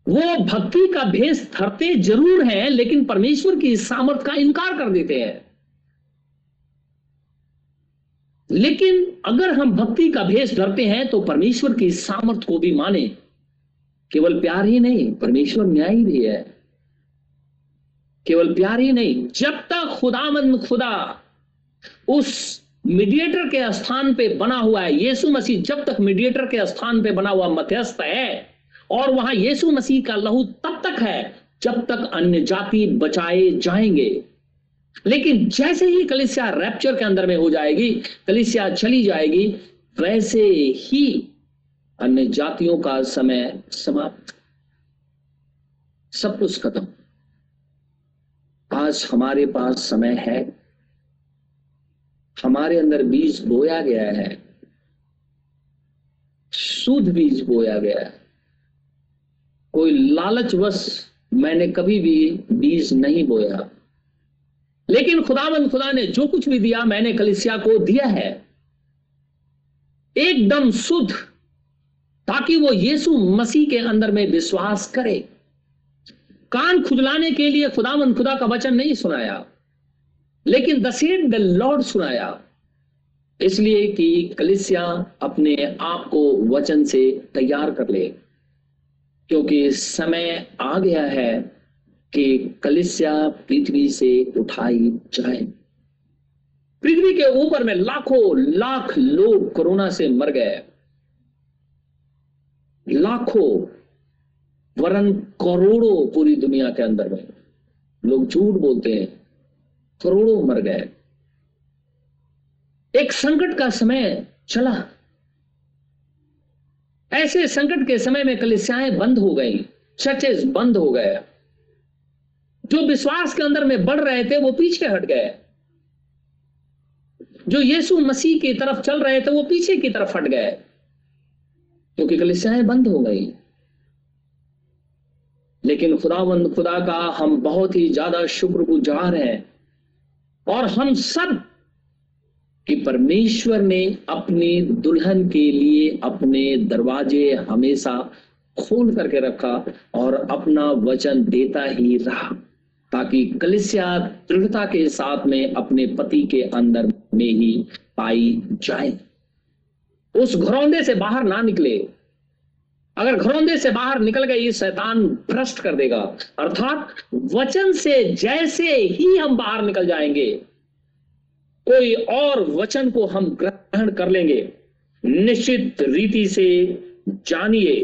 वो भक्ति का भेष धरते जरूर हैं लेकिन परमेश्वर की सामर्थ का इनकार कर देते हैं। लेकिन अगर हम भक्ति का भेष धरते हैं तो परमेश्वर की सामर्थ को भी माने। केवल प्यार ही नहीं, परमेश्वर न्यायी भी है। केवल प्यार ही नहीं, जब तक खुदावंद खुदा उस मीडिएटर के स्थान पे बना हुआ है, यीशु मसीह जब तक मीडिएटर के स्थान पे बना हुआ मध्यस्थ है और वहां यीशु मसीह का लहू तब तक है जब तक अन्य जाति बचाए जाएंगे। लेकिन जैसे ही कलीसिया रैप्चर के अंदर में हो जाएगी, कलीसिया चली जाएगी, वैसे ही अन्य जातियों का समय समाप्त, सब कुछ खत्म। आज हमारे पास समय है, हमारे अंदर बीज बोया गया है, शुद्ध बीज बोया गया है। कोई लालचवश मैंने कभी भी बीज नहीं बोया, लेकिन खुदावंद खुदा ने जो कुछ भी दिया मैंने कलीसिया को दिया है एकदम शुद्ध, ताकि वो यीशु मसीह के अंदर में विश्वास करे। कान खुजलाने के लिए खुदावंद खुदा का वचन नहीं सुनाया, लेकिन thus saith the Lord सुनाया, इसलिए कि कलीसिया अपने आप को वचन से तैयार कर ले, क्योंकि समय आ गया है कि कलीसिया पृथ्वी से उठाई जाए। पृथ्वी के ऊपर में लाखों लाख लोग कोरोना से मर गए, लाखों वरन करोड़ों पूरी दुनिया के अंदर में। लोग झूठ बोलते हैं, करोड़ों मर गए। एक संकट का समय चला, ऐसे संकट के समय में कलीसियाएं बंद हो गई, चर्चेस बंद हो गए, जो विश्वास के अंदर में बढ़ रहे थे वो पीछे हट गए, जो यीशु मसीह की तरफ चल रहे थे वो पीछे की तरफ हट गए, क्योंकि कलीसियाएं बंद हो गई। लेकिन खुदावंद खुदा का हम बहुत ही ज्यादा शुक्रगुजार हैं, और हम सब कि परमेश्वर ने अपनी दुल्हन के लिए अपने दरवाजे हमेशा खोल करके रखा और अपना वचन देता ही रहा, ताकि कलीसिया दृढ़ता के साथ में अपने पति के अंदर में ही पाई जाए, उस घरौंदे से बाहर ना निकले। अगर घरौंदे से बाहर निकल गई शैतान भ्रष्ट कर देगा, अर्थात वचन से जैसे ही हम बाहर निकल जाएंगे कोई और वचन को हम ग्रहण कर लेंगे। निश्चित रीति से जानिए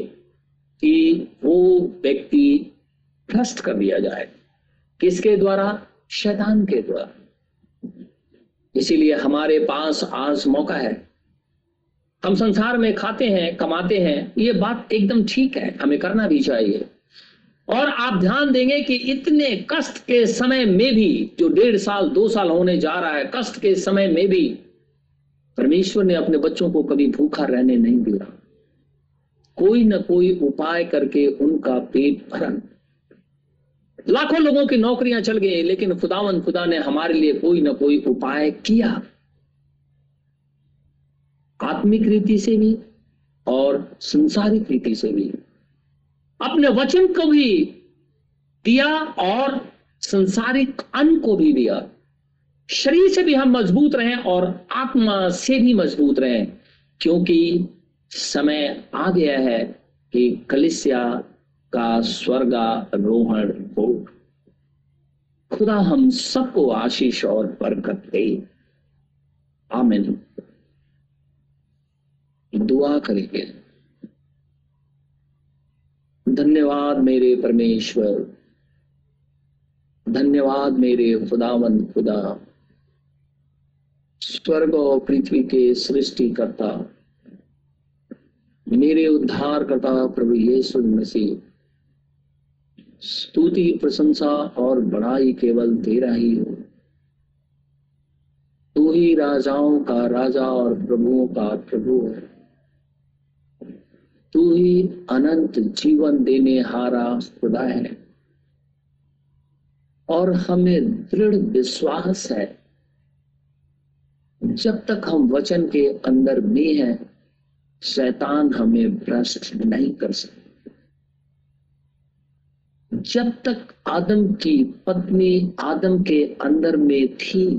कि वो व्यक्ति भ्रष्ट कर दिया जाए, किसके द्वारा? शैतान के द्वारा। इसीलिए हमारे पास आज मौका है। हम संसार में खाते हैं, कमाते हैं, ये बात एकदम ठीक है, हमें करना भी चाहिए। और आप ध्यान देंगे कि इतने कष्ट के समय में भी, जो 1.5 साल 2 साल होने जा रहा है, कष्ट के समय में भी परमेश्वर ने अपने बच्चों को कभी भूखा रहने नहीं दिया, कोई ना कोई उपाय करके उनका पेट भरा। लाखों लोगों की नौकरियां चल गई, लेकिन खुदावंद खुदा ने हमारे लिए कोई ना कोई उपाय किया, आत्मिक रीति से भी और संसारिक रीति से भी। अपने वचन को भी दिया और संसारिक अन्न को भी दिया। शरीर से भी हम मजबूत रहें और आत्मा से भी मजबूत रहें, क्योंकि समय आ गया है कि कलीसिया का स्वर्गारोहण हो। खुदा हम सबको आशीष और बरकत दे, आमीन। दुआ करेंगे। धन्यवाद मेरे परमेश्वर, धन्यवाद मेरे खुदावंद खुदा, स्वर्ग और पृथ्वी के सृष्टिकर्ता, मेरे उद्धारकर्ता प्रभु यीशु मसीह। स्तुति प्रशंसा और बड़ाई केवल तेरा ही हो। तू ही राजाओं का राजा और प्रभुओं का प्रभु है। तू ही अनंत जीवन देने हारा खुदा है और हमें दृढ़ विश्वास है, जब तक हम वचन के अंदर में हैं शैतान हमें भ्रष्ट नहीं कर सकता। जब तक आदम की पत्नी आदम के अंदर में थी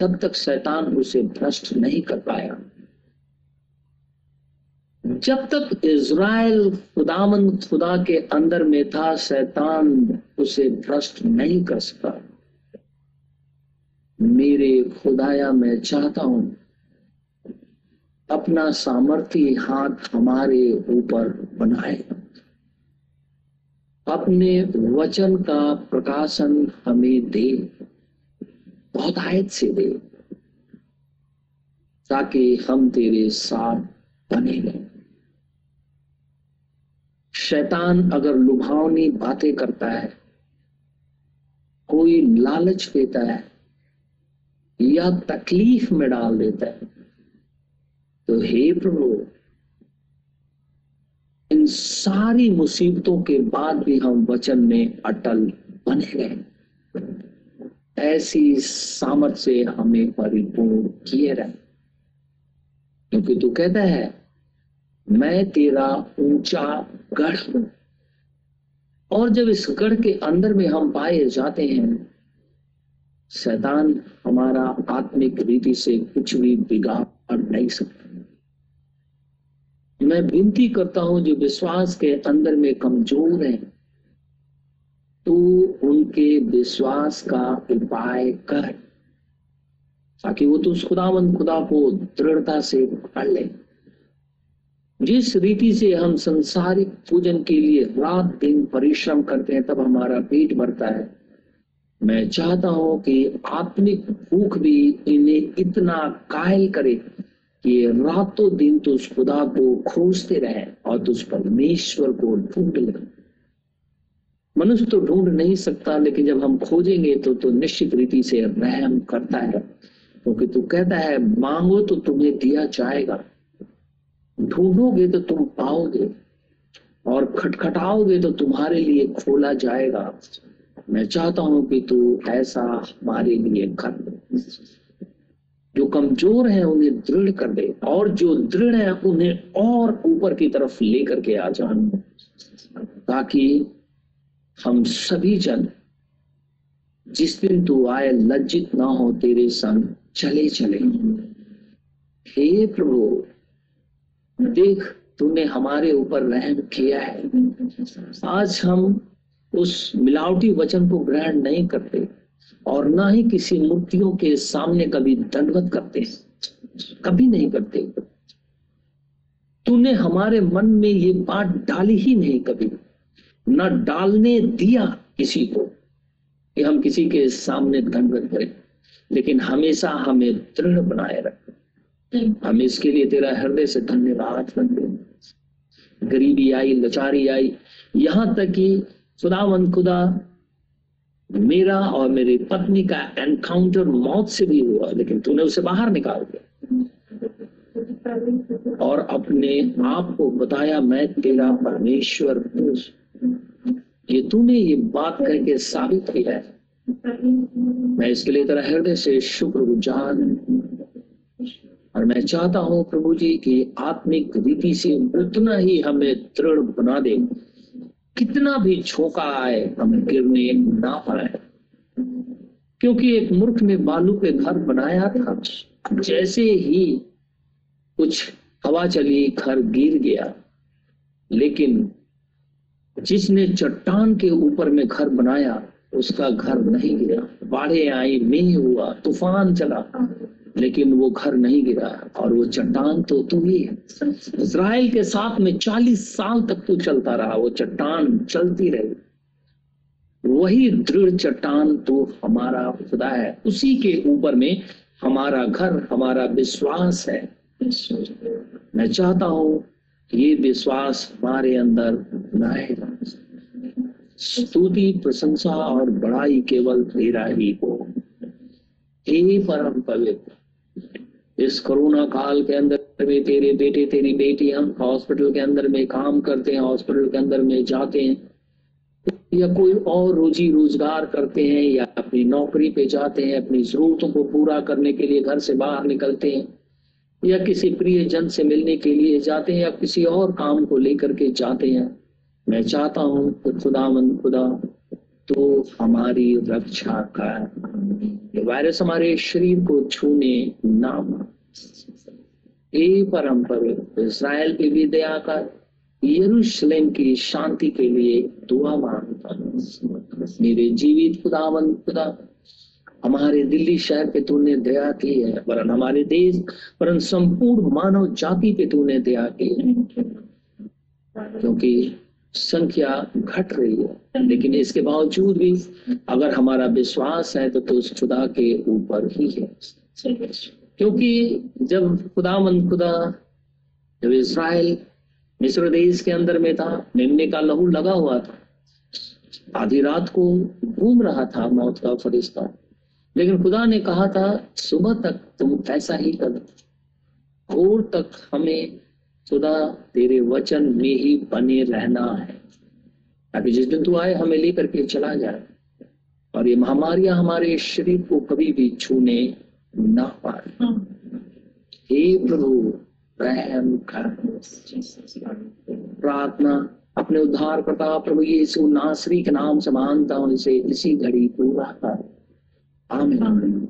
तब तक शैतान उसे भ्रष्ट नहीं कर पाया। जब तक इज़राइल खुदामंद खुदा के अंदर में था शैतान उसे भ्रष्ट नहीं कर सका। मेरे खुदाया मैं चाहता हूं अपना सामर्थ्य हाथ हमारे ऊपर बनाए, अपने वचन का प्रकाशन हमें दे, बहुत आयत से दे, ताकि हम तेरे साथ बने रहें। शैतान अगर लुभावनी बातें करता है, कोई लालच देता है या तकलीफ में डाल देता है, तो हे प्रभु इन सारी मुसीबतों के बाद भी हम वचन में अटल बने रहे, ऐसी सामर्थ से हमें परिपूर्ण किए रहे, क्योंकि तू कहता है मैं तेरा ऊंचा गढ़ हूं। और जब इस गढ़ के अंदर में हम पाए जाते हैं शैतान हमारा आत्मिक रीति से कुछ भी बिगाड़ नहीं सकता। मैं विनती करता हूं जो विश्वास के अंदर में कमजोर हैं, तू उनके विश्वास का उपाय कर ताकि वो तो खुदावंद खुदा को दृढ़ता से पकड़ ले। जिस रीति से हम संसारिक पूजन के लिए रात दिन परिश्रम करते हैं तब हमारा पेट भरता है, मैं चाहता हूं कि आत्मिक भूख भी इन्हें इतना कायल करे कि रातों दिन तुझ खुदा को खोजते रहे और तुझ परमेश्वर को ढूंढ ले। मनुष्य तो ढूंढ नहीं सकता, लेकिन जब हम खोजेंगे तो निश्चित रीति से रहम करता है, क्योंकि तू कहता है मांगो तो तुम्हें दिया जाएगा, ढूंढोगे तो तुम पाओगे और खटखटाओगे तो तुम्हारे लिए खोला जाएगा। मैं चाहता हूं कि तू ऐसा हमारे लिए कर दे, जो कमजोर है उन्हें दृढ़ कर दे और जो दृढ़ है उन्हें और ऊपर की तरफ लेकर के आ जान, ताकि हम सभी जन जिस दिन तू आए लज्जित ना हो, तेरे संग चले चले। हे प्रभु देख तूने हमारे ऊपर रहम किया है। आज हम उस मिलावटी वचन को ग्रहण नहीं करते और ना ही किसी मूर्तियों के सामने कभी दंडवत करते, कभी नहीं करते। तूने हमारे मन में ये बात डाली ही नहीं, कभी ना डालने दिया किसी को कि हम किसी के सामने दंडवत करें, लेकिन हमेशा हमें दृढ़ बनाए रख। हम इसके लिए तेरा हृदय से धन्यवाद करते हैं। गरीबी आई, लाचारी आई, यहां तक कि खुदावंद खुदा मेरा और मेरी पत्नी का एनकाउंटर मौत से भी हुआ, लेकिन तूने उसे बाहर निकाल दिया और अपने आप को बताया मैं तेरा परमेश्वर हूं। ये तूने ये बात करके साबित किया है। मैं इसके लिए तेरा हृदय से शुक्रगुजार हूं और मैं चाहता हूं प्रभु जी की आत्मिक रीति से उतना ही हमें दृढ़ बना दे, कितना भी झोंका आए हम गिरने ना पाए, क्योंकि एक मूर्ख ने बालू पे घर बनाया था, जैसे ही कुछ हवा चली घर गिर गया, लेकिन जिसने चट्टान के ऊपर में घर बनाया उसका घर नहीं गिरा। बाढ़ें आई, मेह हुआ, तूफान चला, लेकिन वो घर नहीं गिरा और वो चट्टान तो तू ही है। इज़राइल के साथ में 40 साल तक तू चलता रहा, वो चट्टान चलती रही। वही दृढ़ चट्टान तो हमारा खुदा है, उसी के ऊपर में हमारा घर, हमारा विश्वास है। मैं चाहता हूँ ये विश्वास हमारे अंदर बनाए। स्तुति प्रशंसा और बड़ाई केवल तेरा ही हो। हे परम पवित्र इस कोरोना काल के अंदर में तेरे बेटे तेरी बेटियां हॉस्पिटल के अंदर में काम करते हैं, हॉस्पिटल के अंदर में जाते हैं या कोई और रोजी रोजगार करते हैं या अपनी नौकरी पे जाते हैं, अपनी जरूरतों को पूरा करने के लिए घर से बाहर निकलते हैं या किसी प्रिय जन से मिलने के लिए जाते हैं या किसी और काम को लेकर के जाते हैं। मैं चाहता हूँ खुदावंद खुदा तो हमारी रक्षा का ये वायरस हमारे शरीर को छूने ना ए परम पवित्र इज़राइल की भी दया का यरूशलेम की शांति के लिए दुआ मांगता हूं। मेरे जीवित खुदावंद खुदा हमारे दिल्ली शहर पे तूने दया की है, वरन हमारे देश वरन संपूर्ण मानव जाति पे तूने दया की है, क्योंकि संख्या घट रही है लेकिन इसके बावजूद भी अगर हमारा विश्वास है तो उस खुदा के ऊपर ही है। क्योंकि जब खुदावंद खुदा जब इज़राइल मिस्र देश के अंदर में था, मेमने का लहू लगा हुआ था, आधी रात को घूम रहा था मौत का फरिश्ता, लेकिन खुदा ने कहा था सुबह तक तुम ऐसा ही करो, भोर तक हमें खुदा तेरे वचन में ही बने रहना है ताकि जिस दिन तू आए हमें लेकर के चला जाए और ये महामारियां हमारे शरीर को कभी भी छूने ना पाए। हे प्रभु रहम कर। प्रार्थना अपने उद्धारकर्ता प्रभु यीशु नासरी के नाम से मानता हूं, इसे इसी घड़ी पूरा कर। आमीन।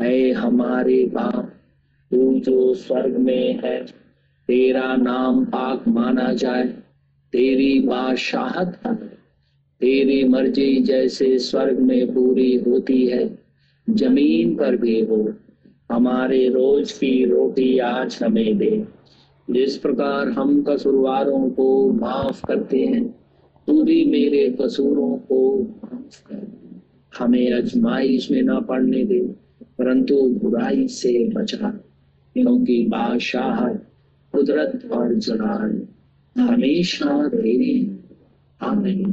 हे हमारे बाप तू जो स्वर्ग में है, तेरा नाम पाक माना जाए, तेरी बादशाहत हो, तेरी मर्जी जैसे स्वर्ग में पूरी होती है जमीन पर भी हो। हमारे रोज की रोटी आज हमें दे, जिस प्रकार हम कसूरवारों को माफ करते हैं तू भी मेरे कसूरों को माफ कर। हमें आजमाइश में ना पड़ने दे परंतु बुराई से बचा, क्योंकि बादशाह कुदरत और जलाल हमेशा तेरी। आमीन।